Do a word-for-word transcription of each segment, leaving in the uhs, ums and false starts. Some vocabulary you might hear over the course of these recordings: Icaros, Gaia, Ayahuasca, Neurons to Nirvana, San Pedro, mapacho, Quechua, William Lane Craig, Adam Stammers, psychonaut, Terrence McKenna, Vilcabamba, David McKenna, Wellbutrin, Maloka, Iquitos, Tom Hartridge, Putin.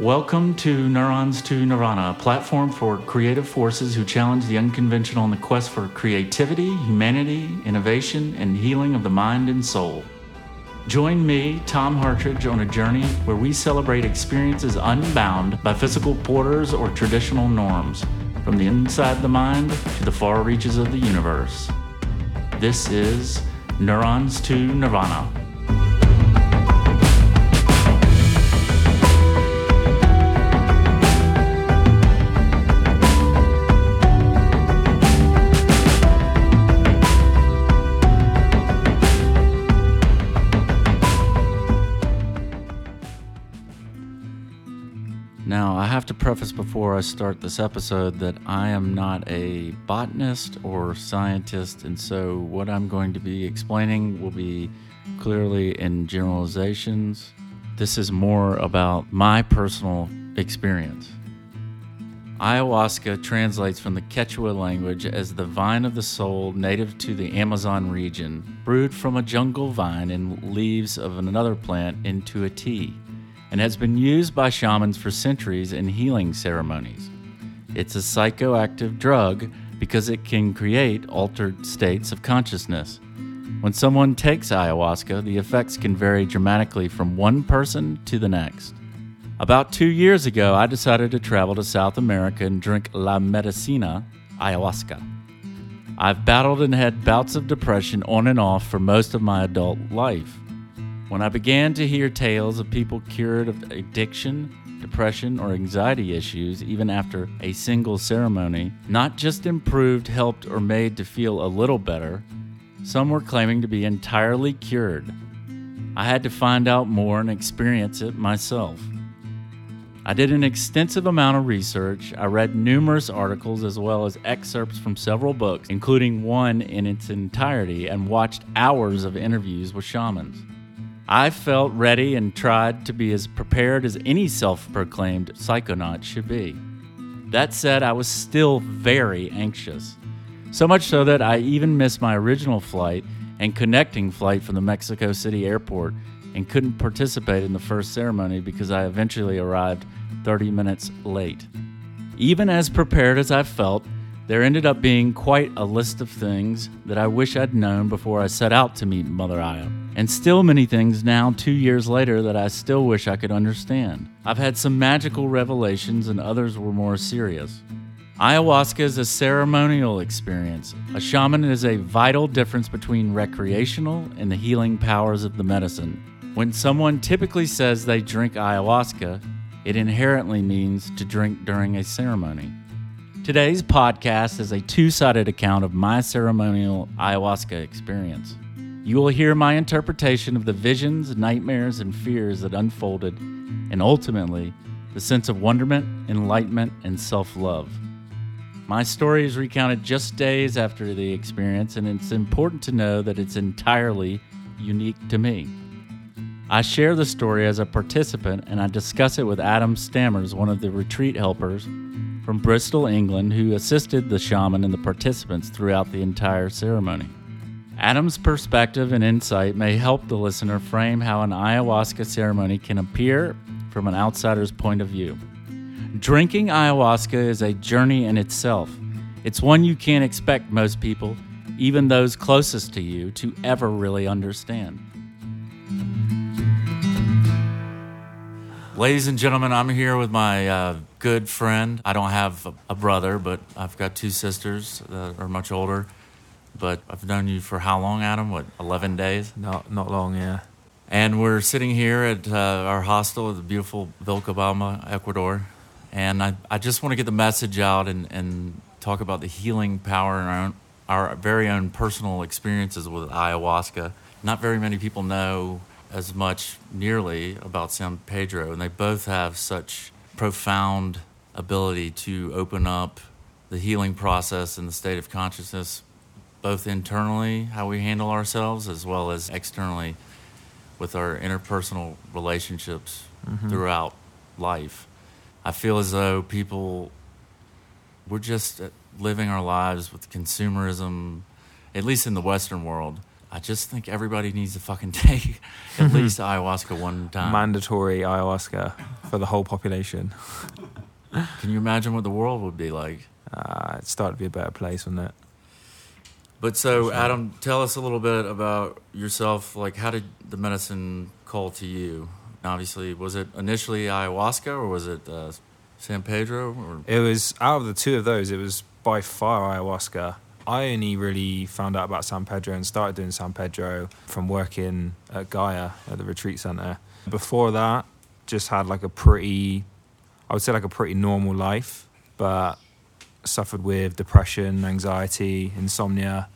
Welcome to Neurons to Nirvana, a platform for creative forces who challenge the unconventional in the quest for creativity, humanity, innovation, and healing of the mind and soul. Join me, Tom Hartridge, on a journey where we celebrate experiences unbound by physical borders or traditional norms, from the inside the mind to the far reaches of the universe. This is Neurons to Nirvana. Preface before I start this episode that I am not a botanist or scientist, and so what I'm going to be explaining will be clearly in generalizations. This is more about my personal experience. Ayahuasca translates from the Quechua language as the vine of the soul, native to the Amazon region, brewed from a jungle vine and leaves of another plant into a tea, and has been used by shamans for centuries in healing ceremonies. It's a psychoactive drug because it can create altered states of consciousness. When someone takes ayahuasca, the effects can vary dramatically from one person to the next. About two years ago, I decided to travel to South America and drink La Medicina, ayahuasca. I've battled and had bouts of depression on and off for most of my adult life. When I began to hear tales of people cured of addiction, depression, or anxiety issues, even after a single ceremony, not just improved, helped, or made to feel a little better, some were claiming to be entirely cured. I had to find out more and experience it myself. I did an extensive amount of research. I read numerous articles as well as excerpts from several books, including one in its entirety, and watched hours of interviews with shamans. I felt ready and tried to be as prepared as any self-proclaimed psychonaut should be. That said, I was still very anxious, so much so that I even missed my original flight and connecting flight from the Mexico City airport and couldn't participate in the first ceremony because I eventually arrived thirty minutes late. Even as prepared as I felt, there ended up being quite a list of things that I wish I'd known before I set out to meet Mother Aya, and still many things now two years later that I still wish I could understand. I've had some magical revelations and others were more serious. Ayahuasca is a ceremonial experience. A shaman is a vital difference between recreational and the healing powers of the medicine. When someone typically says they drink ayahuasca, it inherently means to drink during a ceremony. Today's podcast is a two-sided account of my ceremonial ayahuasca experience. You will hear my interpretation of the visions, nightmares, and fears that unfolded, and ultimately, the sense of wonderment, enlightenment, and self-love. My story is recounted just days after the experience, and it's important to know that it's entirely unique to me. I share the story as a participant, and I discuss it with Adam Stammers, one of the retreat helpers from Bristol, England, who assisted the shaman and the participants throughout the entire ceremony. Adam's perspective and insight may help the listener frame how an ayahuasca ceremony can appear from an outsider's point of view. Drinking ayahuasca is a journey in itself. It's one you can't expect most people, even those closest to you, to ever really understand. Ladies and gentlemen, I'm here with my uh, good friend. I don't have a brother, but I've got two sisters that are much older. But I've known you for how long, Adam? What, eleven days? Not not long, yeah. And we're sitting here at uh, our hostel at the beautiful Vilcabamba, Ecuador. And I, I just want to get the message out and, and talk about the healing power in our, own, our very own personal experiences with ayahuasca. Not very many people know as much nearly about San Pedro, and they both have such profound ability to open up the healing process and the state of consciousness, both internally, how we handle ourselves, as well as externally with our interpersonal relationships mm-hmm. throughout life. I feel as though people, we're just living our lives with consumerism, at least in the Western world, I just think everybody needs to fucking take at least ayahuasca one time. Mandatory ayahuasca for the whole population. Can you imagine what the world would be like? Uh, it'd start to be a better place, wouldn't it? But so, sure. Adam, tell us a little bit about yourself. Like, how did the medicine call to you? Obviously, was it initially ayahuasca or was it uh, San Pedro? Or? It was, out of the two of those, it was by far ayahuasca. I only really found out about San Pedro and started doing San Pedro from working at Gaia at the retreat center. Before that, just had like a pretty, I would say like a pretty normal life, but suffered with depression, anxiety, insomnia,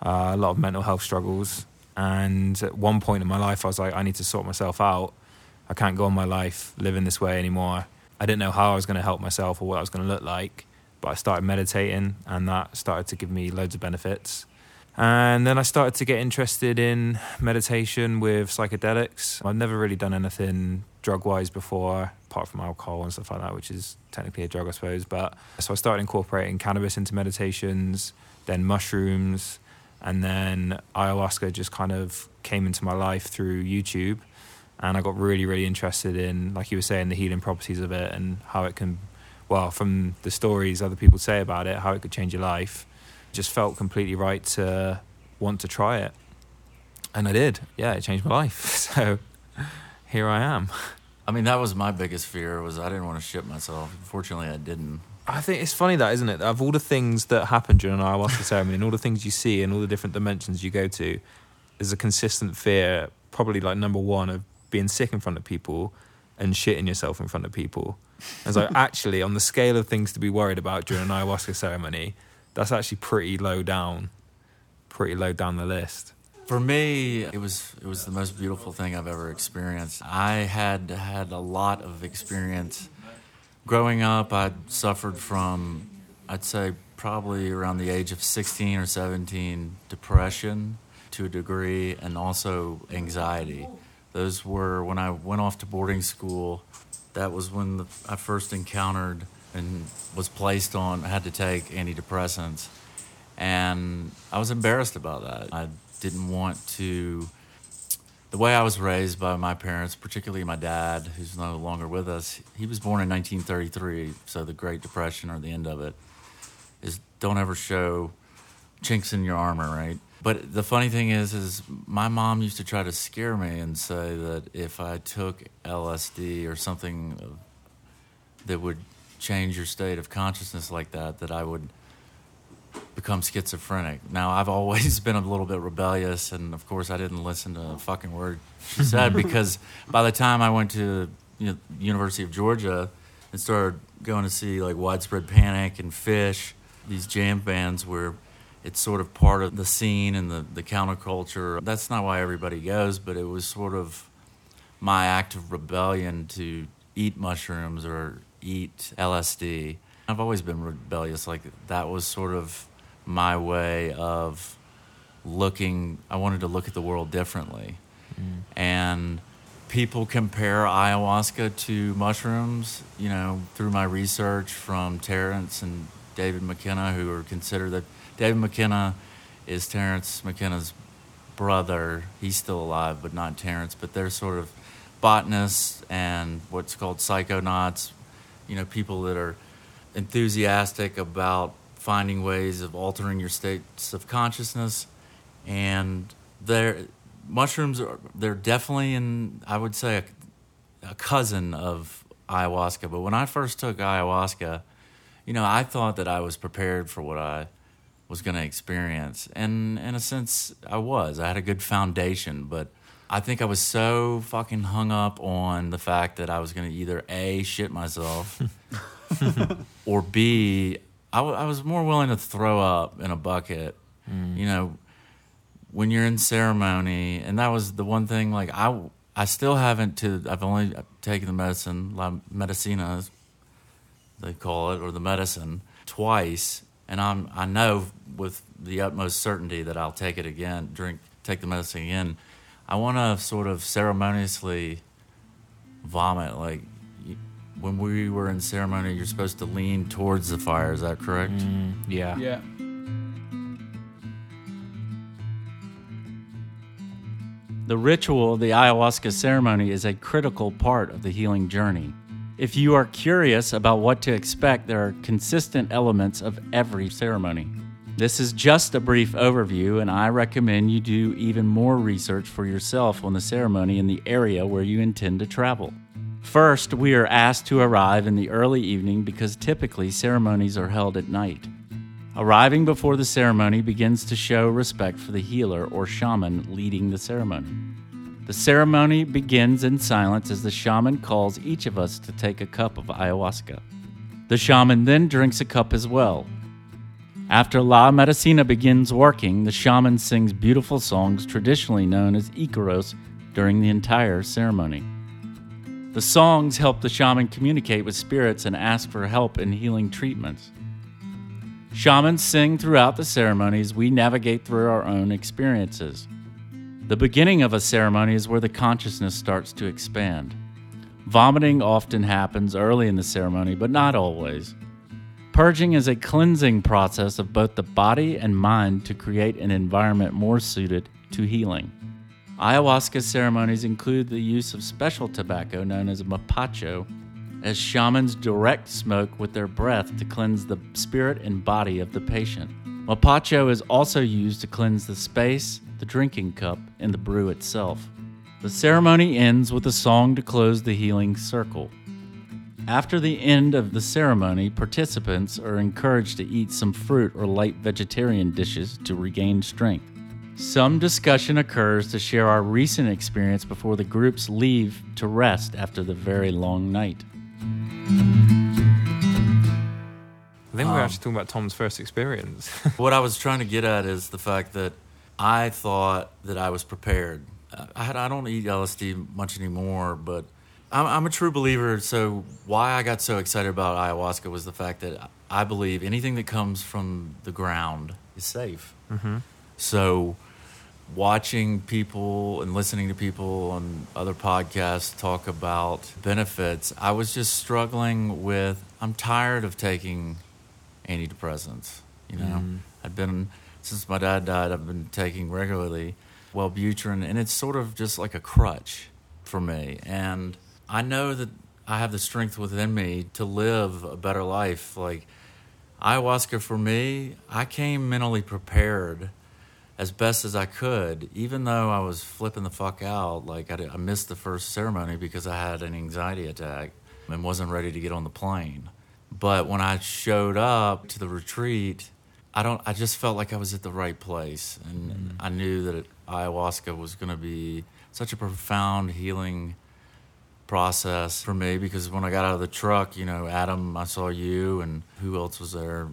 uh, a lot of mental health struggles. And at one point in my life, I was like, I need to sort myself out. I can't go on my life living this way anymore. I didn't know how I was going to help myself or what I was going to look like. But I started meditating and that started to give me loads of benefits. And then I started to get interested in meditation with psychedelics. I've never really done anything drug-wise before, apart from alcohol and stuff like that, which is technically a drug, I suppose. But so I started incorporating cannabis into meditations, then mushrooms, and then ayahuasca just kind of came into my life through YouTube. And I got really, really interested in, like you were saying, the healing properties of it and how it can... well, from the stories other people say about it, how it could change your life, just felt completely right to want to try it. And I did. Yeah, it changed my life. So here I am. I mean, that was my biggest fear, was I didn't want to shit myself. Fortunately, I didn't. I think it's funny that, isn't it? Of all the things that happen during an ayahuasca ceremony and all the things you see and all the different dimensions you go to, there's a consistent fear, probably like number one, of being sick in front of people and shitting yourself in front of people. And so actually, on the scale of things to be worried about during an ayahuasca ceremony, that's actually pretty low down, pretty low down the list. For me, it was it was the most beautiful thing I've ever experienced. I had had a lot of experience. Growing up, I'd suffered from, I'd say, probably around the age of sixteen or seventeen, depression to a degree, and also anxiety. Those were, when I went off to boarding school, that was when the, I first encountered and was placed on, I had to take antidepressants. And I was embarrassed about that. I didn't want to, the way I was raised by my parents, particularly my dad, who's no longer with us, he was born in nineteen thirty-three, so the Great Depression, or the end of it, is don't ever show chinks in your armor, right? But the funny thing is, is my mom used to try to scare me and say that if I took L S D or something that would change your state of consciousness like that, that I would become schizophrenic. Now, I've always been a little bit rebellious, and of course I didn't listen to a fucking word she said, because by the time I went to, you know, University of Georgia and started going to see like Widespread Panic and Fish, these jam bands were... it's sort of part of the scene and the, the counterculture. That's not why everybody goes, but it was sort of my act of rebellion to eat mushrooms or eat L S D. I've always been rebellious. Like, that was sort of my way of looking. I wanted to look at the world differently. Mm. And people compare ayahuasca to mushrooms, you know, through my research from Terrence and David McKenna, who are considered the... David McKenna is Terrence McKenna's brother. He's still alive, but not Terrence. But they're sort of botanists and what's called psychonauts, you know, people that are enthusiastic about finding ways of altering your states of consciousness. And they're, mushrooms, are, they're definitely, in, I would say, a, a cousin of ayahuasca. But when I first took ayahuasca, you know, I thought that I was prepared for what I... was going to experience, and in a sense I was. I had a good foundation, but I think I was so fucking hung up on the fact that I was going to either A, shit myself, or B, I, w- I was more willing to throw up in a bucket. Mm. You know, when you're in ceremony, and that was the one thing, like I, I still haven't to, I've only taken the medicine, la medicina, they call it, or the medicine, twice. And I'm, I know with the utmost certainty that I'll take it again, drink, take the medicine again. I want to sort of ceremoniously vomit. Like, when we were in ceremony, you're supposed to lean towards the fire. Is that correct? Mm, yeah. Yeah. The ritual of the ayahuasca ceremony is a critical part of the healing journey. If you are curious about what to expect, there are consistent elements of every ceremony. This is just a brief overview, and I recommend you do even more research for yourself on the ceremony in the area where you intend to travel. First, we are asked to arrive in the early evening because typically ceremonies are held at night. Arriving before the ceremony begins to show respect for the healer or shaman leading the ceremony. The ceremony begins in silence as the shaman calls each of us to take a cup of ayahuasca. The shaman then drinks a cup as well. After La Medicina begins working, the shaman sings beautiful songs traditionally known as Icaros during the entire ceremony. The songs help the shaman communicate with spirits and ask for help in healing treatments. Shamans sing throughout the ceremonies. We navigate through our own experiences. The beginning of a ceremony is where the consciousness starts to expand. Vomiting often happens early in the ceremony, but not always. Purging is a cleansing process of both the body and mind to create an environment more suited to healing. Ayahuasca ceremonies include the use of special tobacco known as mapacho, as shamans direct smoke with their breath to cleanse the spirit and body of the patient. Mapacho is also used to cleanse the space, the drinking cup, and the brew itself. The ceremony ends with a song to close the healing circle. After the end of the ceremony, participants are encouraged to eat some fruit or light vegetarian dishes to regain strength. Some discussion occurs to share our recent experience before the groups leave to rest after the very long night. I think we're um, actually talking about Tom's first experience. What I was trying to get at is the fact that I thought that I was prepared. I, I don't eat L S D much anymore, but I'm, I'm a true believer. So why I got so excited about ayahuasca was the fact that I believe anything that comes from the ground is safe. Mm-hmm. So watching people and listening to people on other podcasts talk about benefits, I was just struggling with, I'm tired of taking antidepressants, you know. Mm. I've been, since my dad died, I've been taking regularly Wellbutrin, and it's sort of just like a crutch for me. And I know that I have the strength within me to live a better life. Like, ayahuasca for me, I came mentally prepared as best as I could, even though I was flipping the fuck out. Like, I, did, I missed the first ceremony because I had an anxiety attack and wasn't ready to get on the plane. But when I showed up to the retreat, I don't. I just felt like I was at the right place, and mm-hmm. I knew that ayahuasca was going to be such a profound healing process for me. Because when I got out of the truck, you know, Adam, I saw you, and who else was there?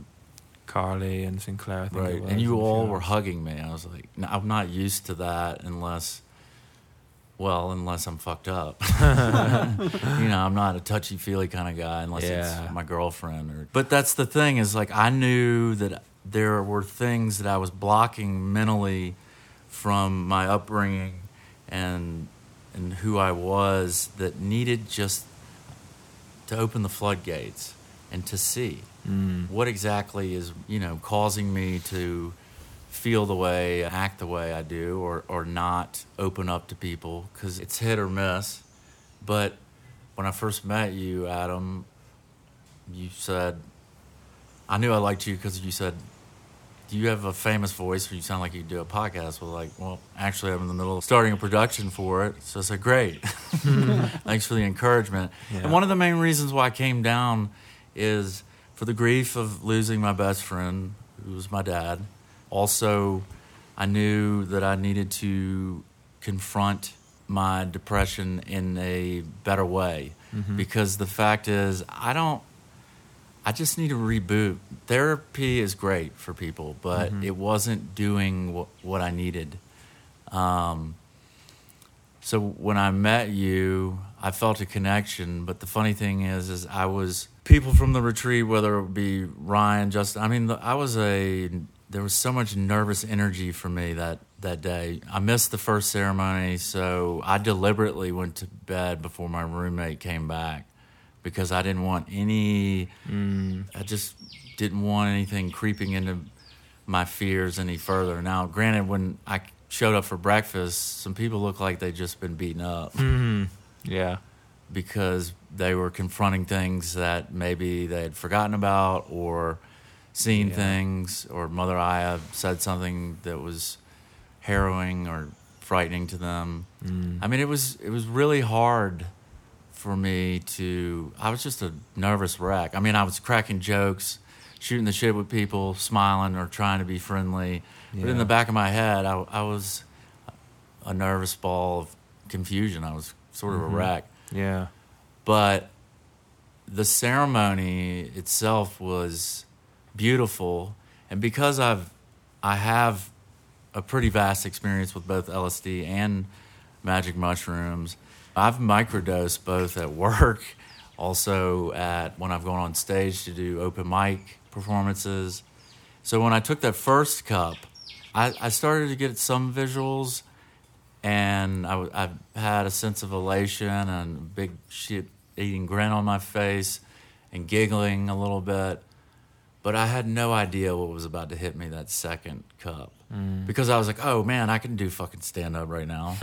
Carly and Sinclair, I think. Right, and you all were hugging me. I was like, no, I'm not used to that unless, well, unless I'm fucked up. You know, I'm not a touchy-feely kind of guy unless yeah. it's my girlfriend. Or, but that's the thing is, like, I knew that there were things that I was blocking mentally from my upbringing and and who I was that needed just to open the floodgates and to see. Mm. What exactly is, you know, causing me to feel the way, act the way I do, or, or not open up to people? Because it's hit or miss. But when I first met you, Adam, you said, I knew I liked you because you said, do you have a famous voice or you sound like you do a podcast? Well, like, well, actually, I'm in the middle of starting a production for it. So I said, great. Thanks for the encouragement. Yeah. And one of the main reasons why I came down is for the grief of losing my best friend, who was my dad. Also, I knew that I needed to confront my depression in a better way. Mm-hmm. Because the fact is, I don't, I just need to reboot. Therapy is great for people, but mm-hmm. it wasn't doing what, what I needed. Um, so when I met you, I felt a connection, but the funny thing is, is I was, people from the retreat, whether it be Ryan, Justin, I mean, I was a, there was so much nervous energy for me that, that day. I missed the first ceremony, so I deliberately went to bed before my roommate came back because I didn't want any, mm. I just didn't want anything creeping into my fears any further. Now, granted, when I showed up for breakfast, some people looked like they'd just been beaten up. Mm-hmm. Yeah. Because they were confronting things that maybe they had forgotten about or seen yeah. things, or Mother Aya said something that was harrowing or frightening to them. Mm. I mean, it was it was really hard for me to... I was just a nervous wreck. I mean, I was cracking jokes, shooting the shit with people, smiling or trying to be friendly. Yeah. But in the back of my head, I, I was a nervous ball of confusion. I was sort of mm-hmm. a wreck. Yeah. But the ceremony itself was beautiful, and because I've I have a pretty vast experience with both L S D and magic mushrooms, I've microdosed both at work, also at when I've gone on stage to do open mic performances. So when I took that first cup, I, I started to get some visuals, and I, I had a sense of elation and a big shit-eating grin on my face and giggling a little bit. But I had no idea what was about to hit me that second cup. Mm. Because I was like, oh, man, I can do fucking stand-up right now.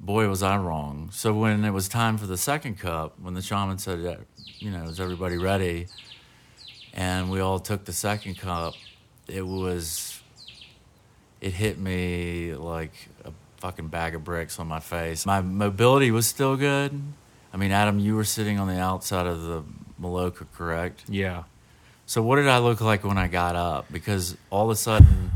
Boy, was I wrong. So when it was time for the second cup, when the shaman said, you know, is everybody ready? And we all took the second cup, it was... it hit me like a fucking bag of bricks on my face. My mobility was still good. I mean, Adam, you were sitting on the outside of the Maloka, correct? Yeah. So what did I look like when I got up? Because all of a sudden,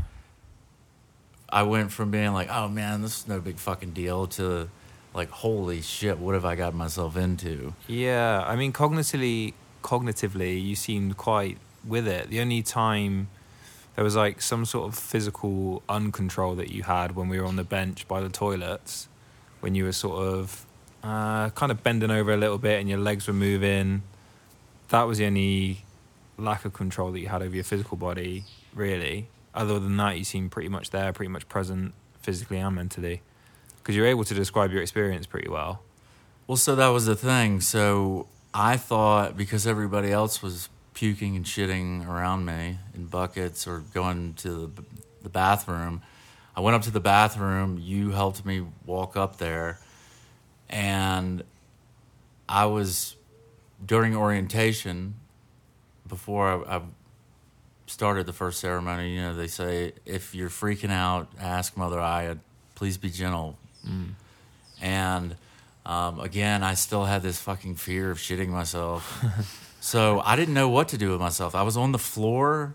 I went from being like, oh, man, this is no big fucking deal, to like, holy shit, what have I got myself into? Yeah, I mean, cognitively, cognitively, you seemed quite with it. The only time there was like some sort of physical uncontrol that you had when we were on the bench by the toilets, when you were sort of uh, kind of bending over a little bit and your legs were moving. That was the only... lack of control that you had over your physical body, really. Other than that, you seem pretty much there, pretty much present physically and mentally, because you're able to describe your experience pretty well. Well, so that was the thing. So I thought, because everybody else was puking and shitting around me in buckets or going to the bathroom, I went up to the bathroom, you helped me walk up there, and I was, during orientation, before I started the first ceremony, you know, they say, if you're freaking out, ask Mother Aya, please be gentle. Mm. And um, again, I still had this fucking fear of shitting myself. So I didn't know what to do with myself. I was on the floor.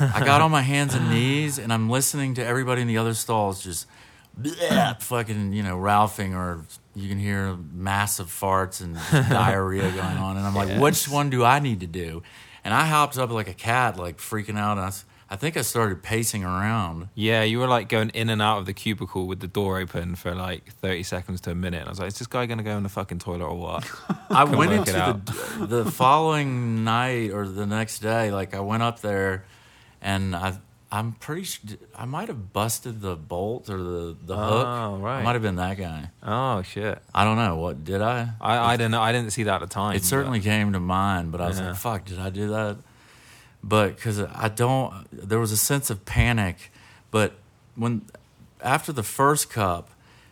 I got on my hands and knees, and I'm listening to everybody in the other stalls just bleh, fucking, you know, ralphing, or you can hear massive farts and diarrhea going on. And I'm like, yes. Which one do I need to do? And I hopped up like a cat, like freaking out. And I, I think I started pacing around. Yeah, you were like going in and out of the cubicle with the door open for like thirty seconds to a minute. And I was like, is this guy going to go in the fucking toilet or what? I went into the, the following night or the next day, like I went up there and I, I'm pretty sure I might have busted the bolt or the, the hook. Oh, right. I might have been that guy. Oh, shit. I don't know. What did I? I, I don't know. I didn't see that at the time. It certainly but... came to mind, but I was yeah. like, fuck, did I do that? But because I don't, there was a sense of panic. But when, after the first cup,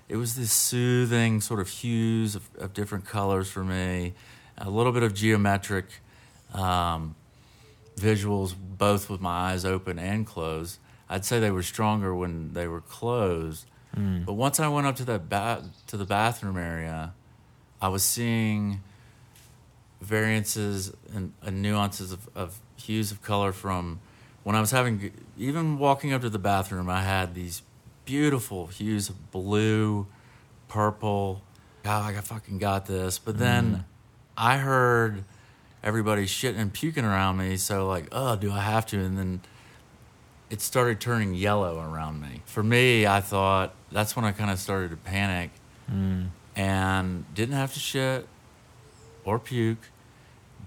it was this soothing sort of hues of, of different colors for me, a little bit of geometric, um, visuals, both with my eyes open and closed. I'd say they were stronger when they were closed. Mm. But once I went up to that ba- to the bathroom area, I was seeing variances and, and nuances of, of hues of color from when I was having, even walking up to the bathroom, I had these beautiful hues of blue, purple. God, I fucking got this. But then mm. I heard everybody's shitting and puking around me, so like, oh, do I have to? And then it started turning yellow around me. For me, I thought, that's when I kind of started to panic mm. and didn't have to shit or puke,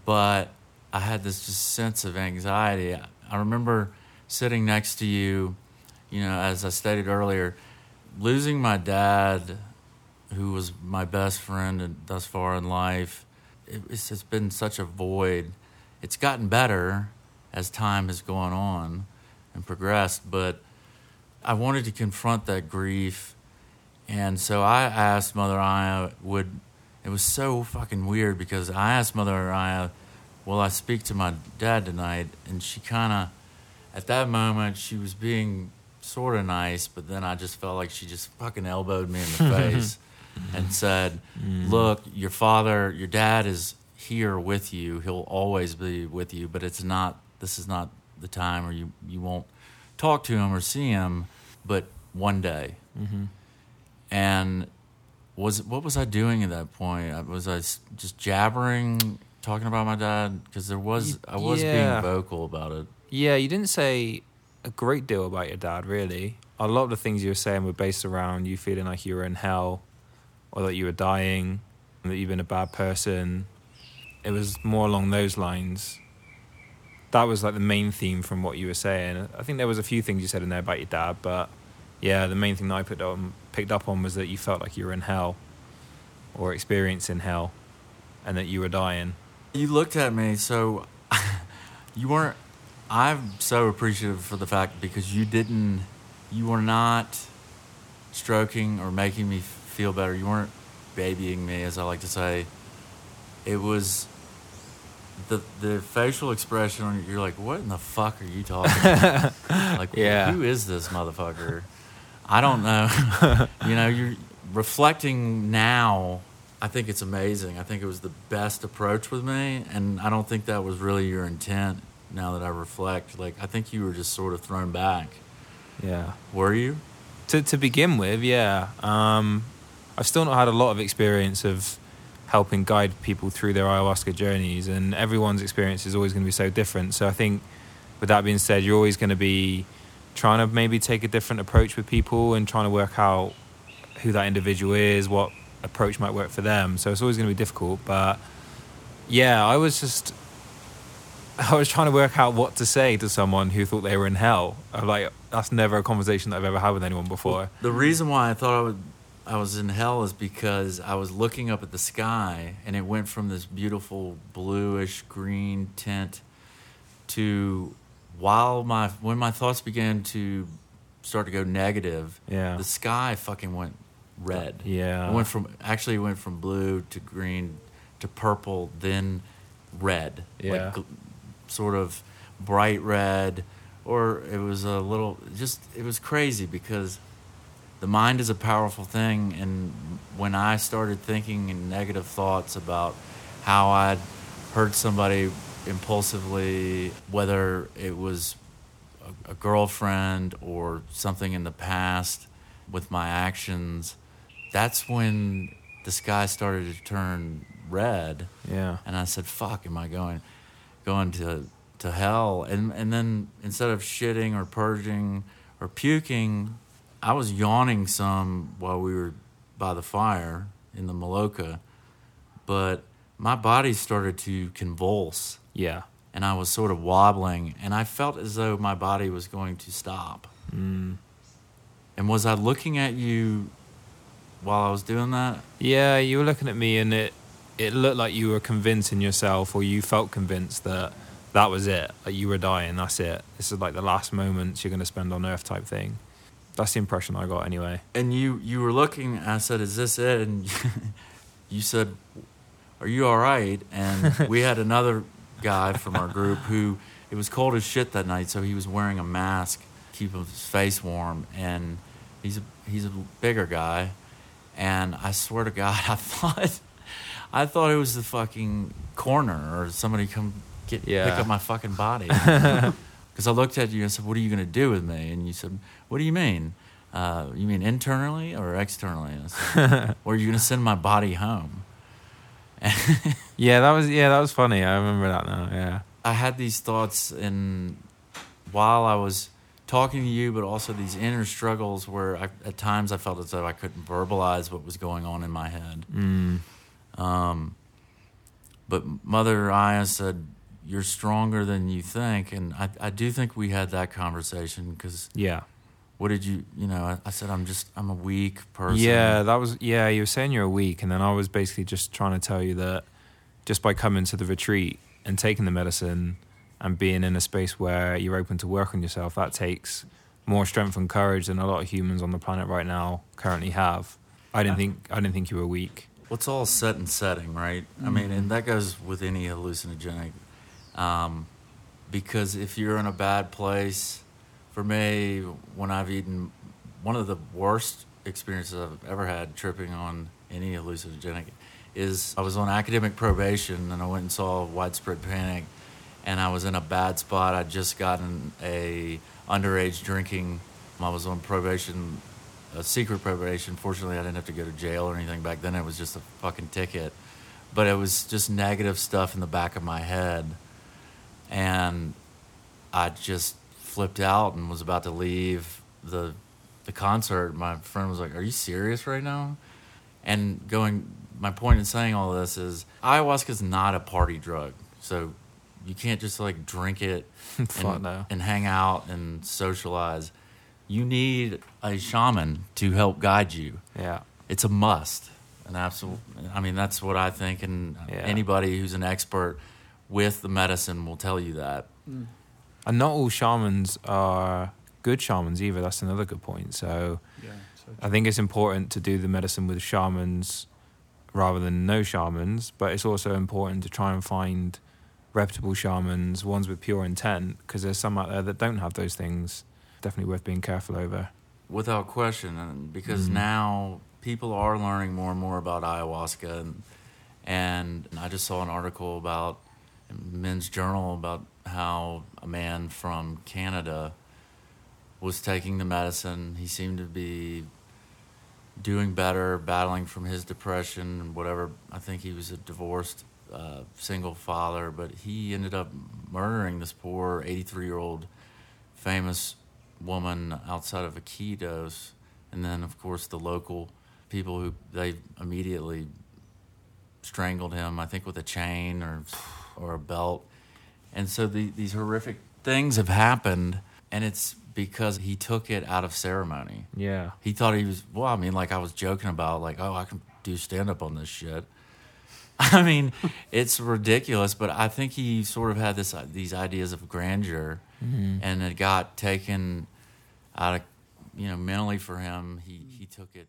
but I had this just sense of anxiety. I remember sitting next to you, you know, as I stated earlier, losing my dad, who was my best friend thus far in life. It's just been such a void. It's gotten better as time has gone on and progressed, but I wanted to confront that grief. And so I asked Mother Aya, would, it was so fucking weird because I asked Mother Aya, will I speak to my dad tonight? And she kind of, at that moment, she was being sort of nice, but then I just felt like she just fucking elbowed me in the face and said, look, your father, your dad is here with you. He'll always be with you, but it's not, this is not the time, or you, you won't talk to him or see him, but one day. Mm-hmm. And was what was I doing at that point? Was I just jabbering, talking about my dad? Because there was I was yeah. being vocal about it. Yeah, you didn't say a great deal about your dad, really. A lot of the things you were saying were based around you feeling like you were in hell, or that you were dying, and that you've been a bad person. It was more along those lines. That was like the main theme from what you were saying. I think there was a few things you said in there about your dad, but yeah, the main thing that I picked up, picked up on was that you felt like you were in hell, or experiencing hell, and that you were dying. You looked at me, so you weren't, I'm so appreciative for the fact, because you didn't, you were not stroking or making me feel better. You weren't babying me, as I like to say. It was the the facial expression on you, you're like, what in the fuck are you talking about? Like, yeah. Who is this motherfucker? I don't know. You know, you're reflecting now. I think it's amazing. I think it was the best approach with me, and I don't think that was really your intent now that I reflect. Like, I think you were just sort of thrown back. Yeah. Were you? To to begin with, yeah. Um, I've still not had a lot of experience of helping guide people through their ayahuasca journeys, and everyone's experience is always going to be so different. So I think with that being said, you're always going to be trying to maybe take a different approach with people and trying to work out who that individual is, what approach might work for them. So it's always going to be difficult. But yeah, I was just, I was trying to work out what to say to someone who thought they were in hell. I'm like, that's never a conversation that I've ever had with anyone before. The reason why I thought I would, I was in hell is because I was looking up at the sky, and it went from this beautiful bluish green tint to, while my when my thoughts began to start to go negative, yeah. the sky fucking went red. Yeah, it went from actually it went from blue to green to purple, then red. Yeah, like, sort of bright red, or it was a little just it was crazy because. The mind is a powerful thing, and when I started thinking in negative thoughts about how I'd hurt somebody impulsively, whether it was a, a girlfriend or something in the past with my actions, that's when the sky started to turn red. Yeah. And I said, fuck, am I going going to, to hell? And, and then instead of shitting or purging or puking, I was yawning some while we were by the fire in the Maloka, but my body started to convulse. Yeah. And I was sort of wobbling, and I felt as though my body was going to stop. Mm. And was I looking at you while I was doing that? Yeah, you were looking at me, and it, it looked like you were convincing yourself, or you felt convinced that that was it, that you were dying, that's it. This is like the last moments you're going to spend on Earth type thing. That's the impression I got anyway. And you, you were looking, and I said, is this it? And you said, are you all right? And we had another guy from our group who, it was cold as shit that night, so he was wearing a mask to keep his face warm. And he's a, he's a bigger guy. And I swear to God, I thought I thought it was the fucking corner or somebody come get yeah. pick up my fucking body. Because I looked at you and said, what are you going to do with me? And you said, what do you mean? Uh, you mean internally or externally? And I said, or are you going to send my body home? yeah, that was yeah, that was funny. I remember that now, yeah. I had these thoughts in, while I was talking to you, but also these inner struggles where I, at times I felt as though I couldn't verbalize what was going on in my head. Mm. Um, but Mother Aya said, you're stronger than you think. And I, I do think we had that conversation because yeah. what did you, you know, I, I said, I'm just, I'm a weak person. Yeah, that was, yeah, you were saying you're weak. And then I was basically just trying to tell you that just by coming to the retreat and taking the medicine and being in a space where you're open to work on yourself, that takes more strength and courage than a lot of humans on the planet right now currently have. I didn't think I didn't think you were weak. Well, it's all set and setting, right? Mm-hmm. I mean, and that goes with any hallucinogenic. Um, because if you're in a bad place, for me, when I've eaten, one of the worst experiences I've ever had tripping on any hallucinogenic is I was on academic probation and I went and saw Widespread Panic, and I was in a bad spot. I'd just gotten a underage drinking. I was on probation, a secret probation. Fortunately, I didn't have to go to jail or anything back then. It was just a fucking ticket. But it was just negative stuff in the back of my head. And I just flipped out and was about to leave the the concert. My friend was like, "Are you serious right now?" And going, my point in saying all this is ayahuasca is not a party drug. So you can't just like drink it and, no. and hang out and socialize. You need a shaman to help guide you. Yeah. It's a must. An absolute, I mean, that's what I think. And yeah. anybody who's an expert with the medicine will tell you that. Mm. And not all shamans are good shamans either. That's another good point. So, yeah, so I think it's important to do the medicine with shamans rather than no shamans. But it's also important to try and find reputable shamans, ones with pure intent, because there's some out there that don't have those things. Definitely worth being careful over. Without question, because mm-hmm. now people are learning more and more about ayahuasca. And, and I just saw an article about Men's Journal about how a man from Canada was taking the medicine. He seemed to be doing better, battling from his depression and whatever. I think he was a divorced uh, single father, but he ended up murdering this poor eighty-three-year-old famous woman outside of Iquitos. And then, of course, the local people who they immediately strangled him, I think with a chain or... or a belt. And so the, these horrific things have happened, and it's because he took it out of ceremony. Yeah. He thought he was, well, I mean, like I was joking about, like, oh, I can do stand-up on this shit. I mean, it's ridiculous, but I think he sort of had this these ideas of grandeur, mm-hmm. and it got taken out of, you know, mentally for him. He he took it.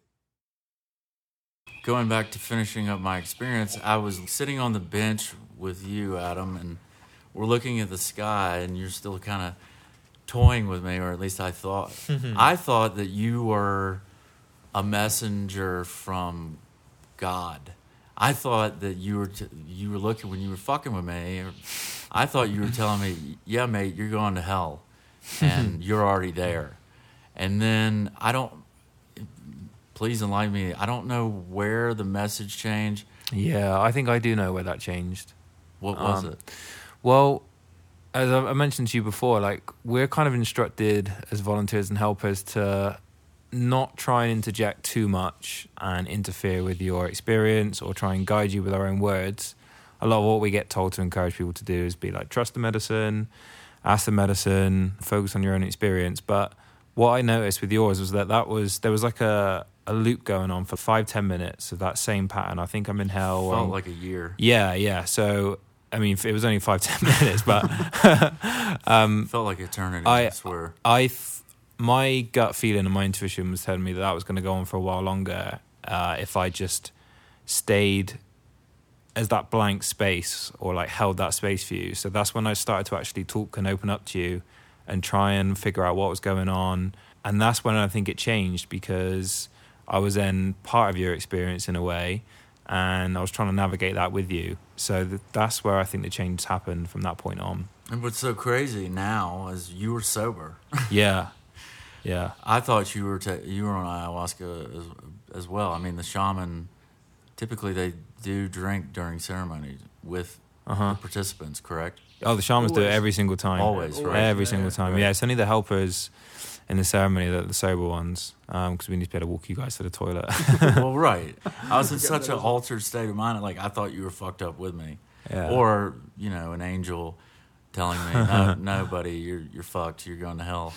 Going back to finishing up my experience, I was sitting on the bench with you, Adam, and we're looking at the sky, and you're still kind of toying with me, or at least I thought. I thought that you were a messenger from God. I thought that you were t- you were looking when you were fucking with me. Or I thought you were telling me, "Yeah, mate, you're going to hell, and you're already there." And then I don't. Please enlighten me. I don't know where the message changed. Yeah, I think I do know where that changed. What was um, it? Well, as I mentioned to you before, like we're kind of instructed as volunteers and helpers to not try and interject too much and interfere with your experience or try and guide you with our own words. A lot of what we get told to encourage people to do is be like, trust the medicine, ask the medicine, focus on your own experience. But what I noticed with yours was that that was there was like a... a loop going on for five, ten minutes of that same pattern. I think I'm in hell. Felt um, like a year. Yeah, yeah. So, I mean, it was only five, ten minutes, but... um, felt like eternity, I, I swear. I th- my gut feeling and my intuition was telling me that that was going to go on for a while longer uh, if I just stayed as that blank space or, like, held that space for you. So that's when I started to actually talk and open up to you and try and figure out what was going on. And that's when I think it changed, because... I was then part of your experience in a way, and I was trying to navigate that with you. So th- that's where I think the change happened from that point on. And what's so crazy now is you were sober. Yeah, yeah. I thought you were te- you were on ayahuasca as, as well. I mean, the shaman, typically they do drink during ceremony with uh-huh. the participants, correct? Oh, the shamans always do it every single time. Always, always right? Every yeah, single time. Right. Yeah, it's only the helpers... in the ceremony, the, the sober ones, because um, we need to be able to walk you guys to the toilet. Well, right. I was in such an altered state of mind, like I thought you were fucked up with me. Yeah. Or, you know, an angel telling me, no, no, buddy, you're, you're fucked, you're going to hell.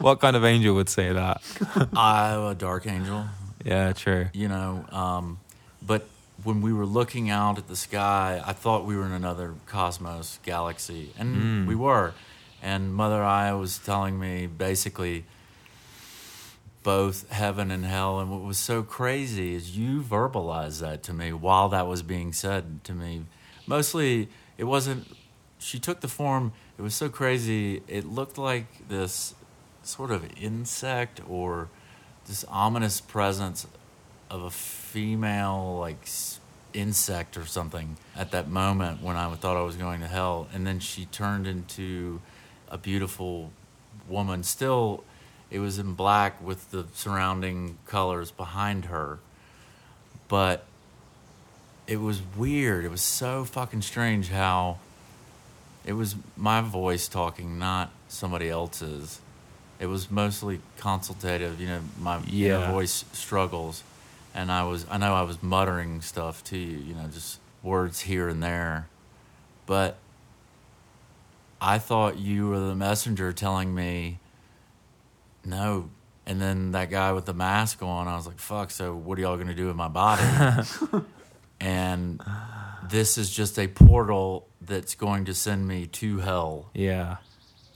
What kind of angel would say that? I'm a dark angel. Yeah, true. You know, um, but when we were looking out at the sky, I thought we were in another cosmos, galaxy, and mm. we were. And Mother Aya was telling me basically both heaven and hell. And what was so crazy is you verbalized that to me while that was being said to me. Mostly, it wasn't... She took the form... It was so crazy. It looked like this sort of insect or this ominous presence of a female, like, insect or something at that moment when I thought I was going to hell. And then she turned into a beautiful woman. Still, it was in black with the surrounding colors behind her. But it was weird. It was so fucking strange how it was my voice talking, not somebody else's. It was mostly consultative, you know, my yeah. inner voice struggles. And I was, I know I was muttering stuff to you, you know, just words here and there. But I thought you were the messenger telling me, no. And then that guy with the mask on, I was like, fuck, so what are y'all going to do with my body? And this is just a portal that's going to send me to hell. Yeah.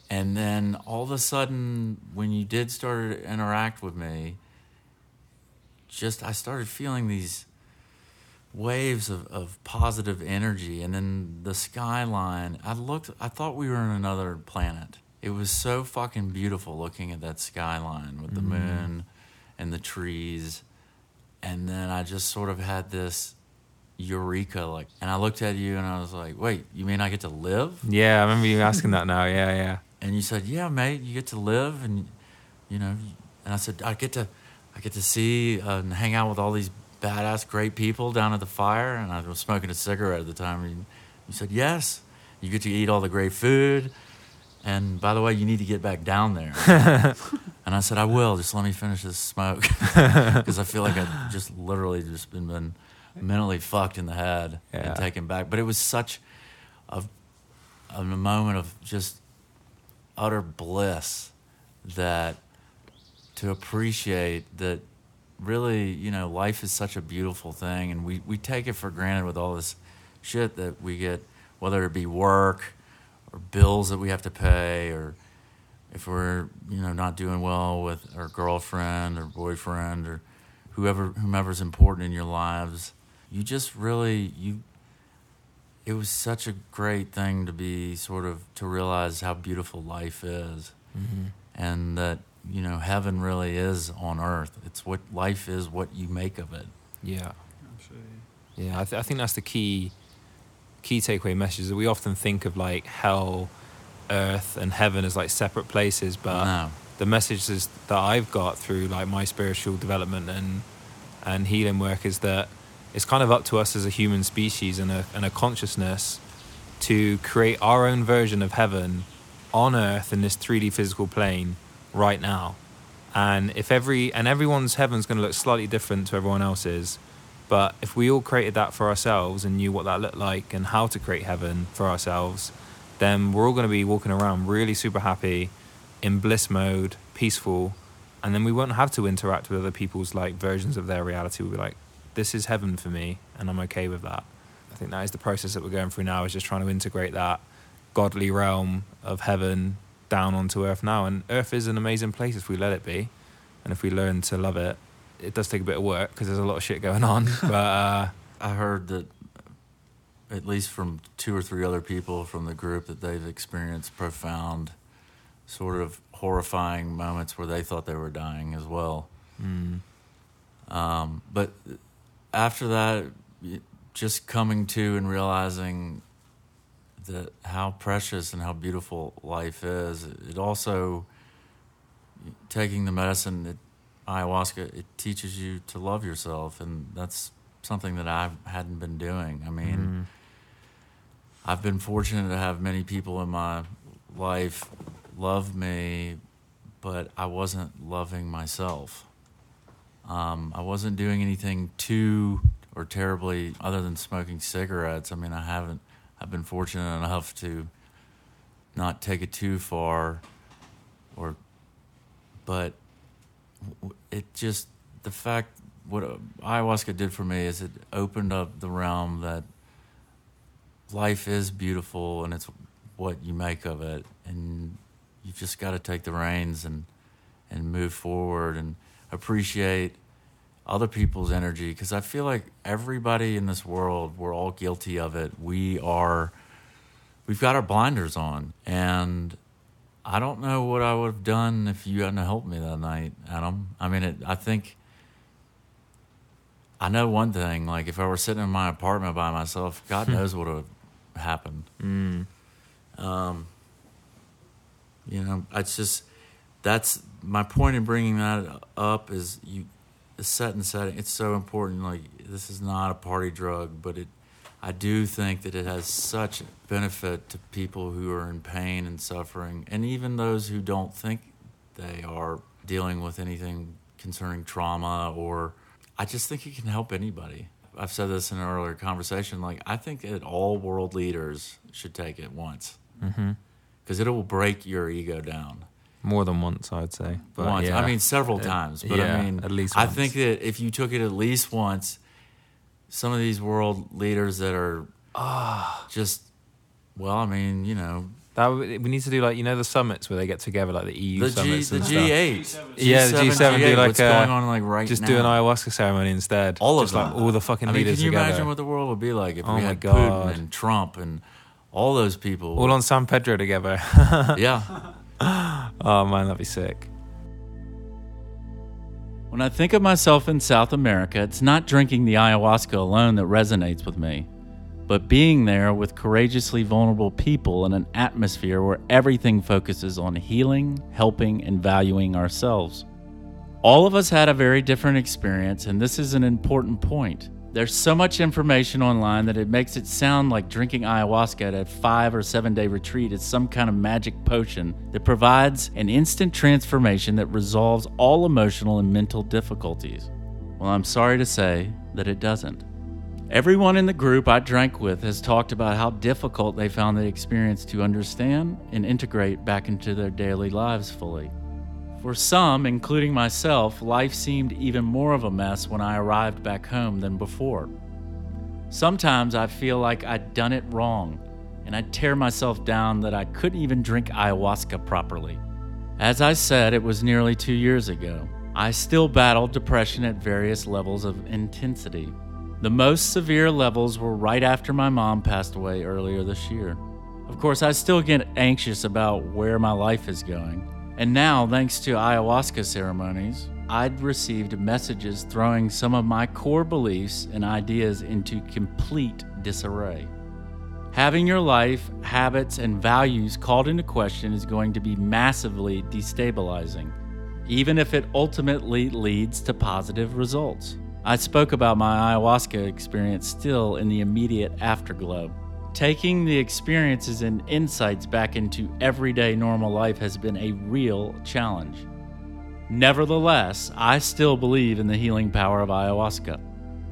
And then all of a sudden, when you did start to interact with me, just I started feeling these waves of, of positive energy, and then the skyline. I looked, I thought we were on another planet. It was so fucking beautiful looking at that skyline with the mm. moon and the trees. And then I just sort of had this eureka, like, and I looked at you and I was like, wait, you mean I get to live? Yeah, I remember you asking that now. Yeah, yeah. And you said, yeah, mate, you get to live, and you know, and I said, I get to. I get to see uh, and hang out with all these badass, great people down at the fire. And I was smoking a cigarette at the time. And you, you said, yes, you get to eat all the great food. And by the way, you need to get back down there. And I said, I will. Just let me finish this smoke. Because I feel like I've just literally just been, been mentally fucked in the head yeah. and taken back. But it was such a, a moment of just utter bliss that... to appreciate that really, you know, life is such a beautiful thing, and we, we take it for granted with all this shit that we get, whether it be work or bills that we have to pay, or if we're, you know, not doing well with our girlfriend or boyfriend or whoever whomever's important in your lives. You just really, you, it was such a great thing to be sort of, to realize how beautiful life is, mm-hmm. and that, you know, heaven really is on earth. It's what life is, what you make of it. Yeah. Absolutely. Yeah, I, th- I think that's the key key takeaway message, is that we often think of like hell, earth, and heaven as like separate places, but no. The messages that I've got through like my spiritual development and and healing work is that it's kind of up to us as a human species and a and a consciousness to create our own version of heaven on earth in this three D physical plane right now. And if every and everyone's heaven's going to look slightly different to everyone else's, but if we all created that for ourselves and knew what that looked like and how to create heaven for ourselves, then we're all going to be walking around really super happy, in bliss mode, peaceful, and then we won't have to interact with other people's like versions of their reality. We'll be like, this is heaven for me, and I'm okay with that. I think that is the process that we're going through now, is just trying to integrate that godly realm of heaven down onto earth now. And earth is an amazing place if we let it be, and if we learn to love it. It does take a bit of work because there's a lot of shit going on, but uh I heard that at least from two or three other people from the group that they've experienced profound sort of horrifying moments where they thought they were dying as well. mm. Um but after that, just coming to and realizing that how precious and how beautiful life is. It also, taking the medicine, it, ayahuasca, it teaches you to love yourself, and that's something that I hadn't been doing. I mean, mm-hmm. I've been fortunate to have many people in my life love me, but I wasn't loving myself. Um, I wasn't doing anything too or terribly other than smoking cigarettes. I mean, I haven't I've been fortunate enough to not take it too far, or, but it just, the fact, what ayahuasca did for me is it opened up the realm that life is beautiful and it's what you make of it, and you've just got to take the reins and and move forward and appreciate other people's energy, because I feel like everybody in this world, we're all guilty of it. We are, we've got our blinders on, and I don't know what I would have done if you hadn't helped me that night, Adam. I mean, it, I think, I know one thing, like if I were sitting in my apartment by myself, God knows what would have happened. Mm. Um, you know, it's just, that's my point in bringing that up is you, set and setting, it's so important. Like, this is not a party drug, but it, I do think that it has such benefit to people who are in pain and suffering, and even those who don't think they are dealing with anything concerning trauma, or I just think it can help anybody. I've said this in an earlier conversation, like I think that all world leaders should take it once, because mm-hmm. it will break your ego down. More than once, I'd say. But once. Yeah. I mean, several times. But yeah, I mean, at least once. I think that if you took it at least once, some of these world leaders that are uh, just, well, I mean, you know. That we need to do, like, you know, the summits where they get together, like the E U the summits. G, and the stuff. G eight. Yeah, the G seven. G eight, do like, what's uh, going on, like, right just now? Just do an ayahuasca ceremony instead. All of just, them. Just like all the fucking I mean, leaders together. Can you together. imagine what the world would be like if oh we had God. Putin and Trump and all those people? All on San Pedro together. Yeah. Oh man, that'd be sick. When I think of myself in South America, it's not drinking the ayahuasca alone that resonates with me, but being there with courageously vulnerable people in an atmosphere where everything focuses on healing, helping, and valuing ourselves. All of us had a very different experience, and this is an important point. There's so much information online that it makes it sound like drinking ayahuasca at a five or seven day retreat is some kind of magic potion that provides an instant transformation that resolves all emotional and mental difficulties. Well, I'm sorry to say that it doesn't. Everyone in the group I drank with has talked about how difficult they found the experience to understand and integrate back into their daily lives fully. For some, including myself, life seemed even more of a mess when I arrived back home than before. Sometimes I feel like I'd done it wrong, and I'd tear myself down that I couldn't even drink ayahuasca properly. As I said, it was nearly two years ago. I still battled depression at various levels of intensity. The most severe levels were right after my mom passed away earlier this year. Of course, I still get anxious about where my life is going. And now, thanks to ayahuasca ceremonies, I'd received messages throwing some of my core beliefs and ideas into complete disarray. Having your life, habits, and values called into question is going to be massively destabilizing, even if it ultimately leads to positive results. I spoke about my ayahuasca experience still in the immediate afterglow. Taking the experiences and insights back into everyday normal life has been a real challenge. Nevertheless, I still believe in the healing power of ayahuasca.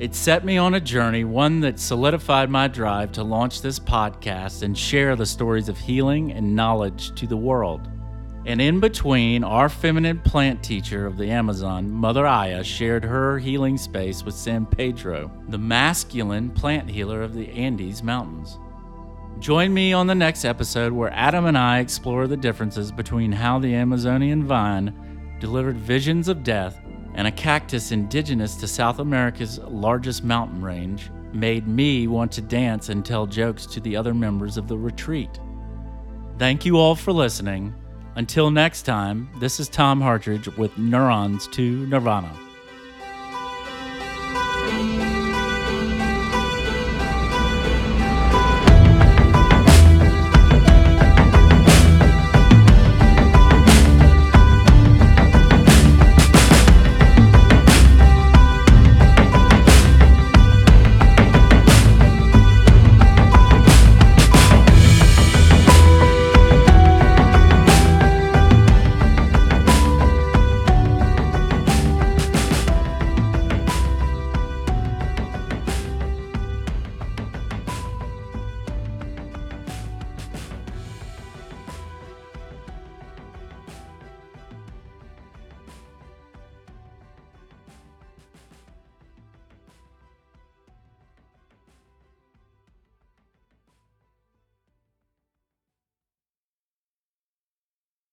It set me on a journey, one that solidified my drive to launch this podcast and share the stories of healing and knowledge to the world. And in between, our feminine plant teacher of the Amazon, Mother Aya, shared her healing space with San Pedro, the masculine plant healer of the Andes Mountains. Join me on the next episode where Adam and I explore the differences between how the Amazonian vine delivered visions of death and a cactus indigenous to South America's largest mountain range made me want to dance and tell jokes to the other members of the retreat. Thank you all for listening. Until next time, this is Tom Hartridge with Neurons to Nirvana.